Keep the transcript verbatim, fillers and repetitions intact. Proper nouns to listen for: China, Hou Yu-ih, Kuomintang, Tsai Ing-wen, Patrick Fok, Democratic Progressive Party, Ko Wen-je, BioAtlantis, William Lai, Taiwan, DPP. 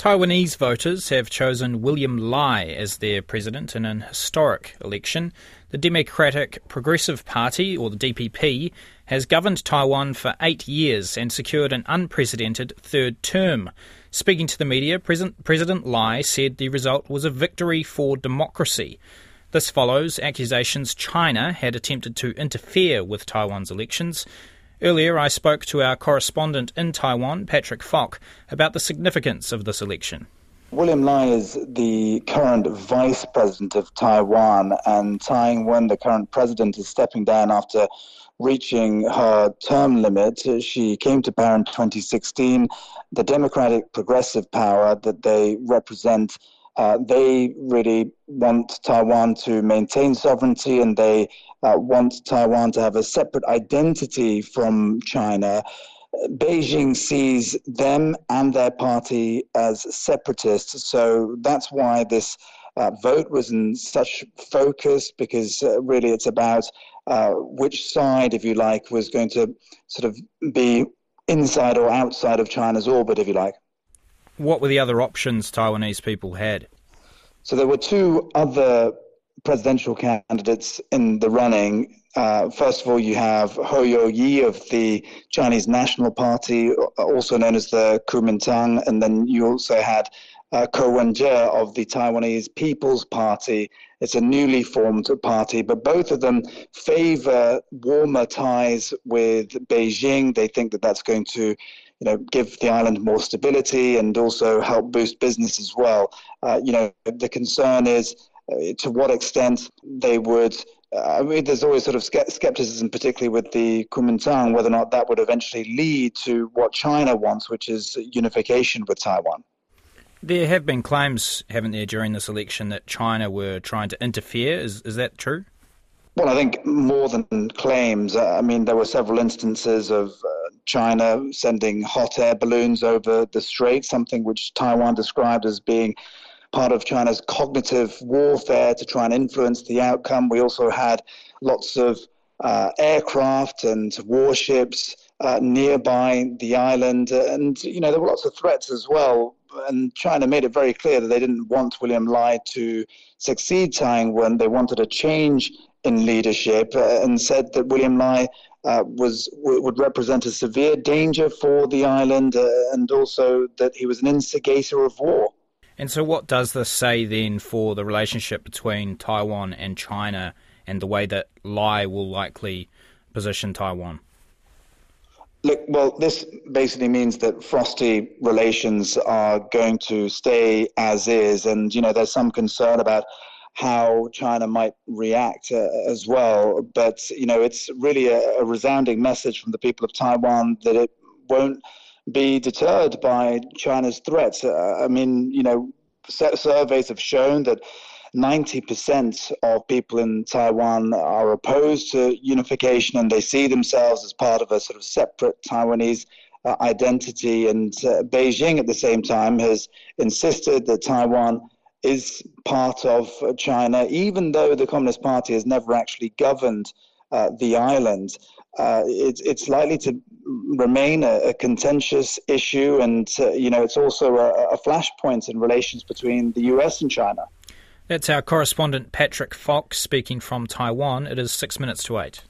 Taiwanese voters have chosen William Lai as their president in an historic election. The Democratic Progressive Party, or the D P P, has governed Taiwan for eight years and secured an unprecedented third term. Speaking to the media, President Lai said the result was a victory for democracy. This follows accusations China had attempted to interfere with Taiwan's elections. Earlier, I spoke to our correspondent in Taiwan, Patrick Fok, about the significance of this election. William Lai is the current vice president of Taiwan, and Tsai Ing-wen, the current president, is stepping down after reaching her term limit. She came to power in twenty sixteen. The Democratic Progressive Power that they represent, uh, they really want Taiwan to maintain sovereignty, and they Uh, want Taiwan to have a separate identity from China. Beijing sees them and their party as separatists, so that's why this uh, vote was in such focus, because uh, really it's about uh, which side, if you like, was going to sort of be inside or outside of China's orbit, if you like. What were the other options Taiwanese people had? So there were two other presidential candidates in the running. Uh, first of all, you have Hou Yu-ih of the Chinese National Party, also known as the Kuomintang, and then you also had uh, Ko Wen-je of the Taiwanese People's Party. It's a newly formed party, but both of them favor warmer ties with Beijing. They think that that's going to you know, give the island more stability and also help boost business as well. Uh, you know, the concern is to what extent they would, I mean, there's always sort of skepticism, particularly with the Kuomintang, whether or not that would eventually lead to what China wants, which is unification with Taiwan. There have been claims, haven't there, during this election that China were trying to interfere. Is, is that true? Well, I think more than claims. I mean, there were several instances of uh, China sending hot air balloons over the strait, something which Taiwan described as being part of China's cognitive warfare to try and influence the outcome. We also had lots of uh, aircraft and warships uh, nearby the island. And, you know, there were lots of threats as well. And China made it very clear that they didn't want William Lai to succeed Tsai Ing-wen. They wanted a change in leadership uh, and said that William Lai Uh, was w- would represent a severe danger for the island uh, and also that he was an instigator of war. And so what does this say then for the relationship between Taiwan and China and the way that Lai will likely position Taiwan? Look, well, this basically means that frosty relations are going to stay as is. And, you know, there's some concern about how China might react uh, as well. But, you know, it's really a, a resounding message from the people of Taiwan that it won't be deterred by China's threats. Uh, I mean, you know, surveys have shown that ninety percent of people in Taiwan are opposed to unification, and they see themselves as part of a sort of separate Taiwanese uh, identity. And uh, Beijing, at the same time, has insisted that Taiwan is part of China, even though the Communist Party has never actually governed uh, the island. Uh, it, it's likely to remain a, a contentious issue, and uh, you know it's also a, a flashpoint in relations between the U S and China. That's our correspondent Patrick Fok speaking from Taiwan. It is six minutes to eight.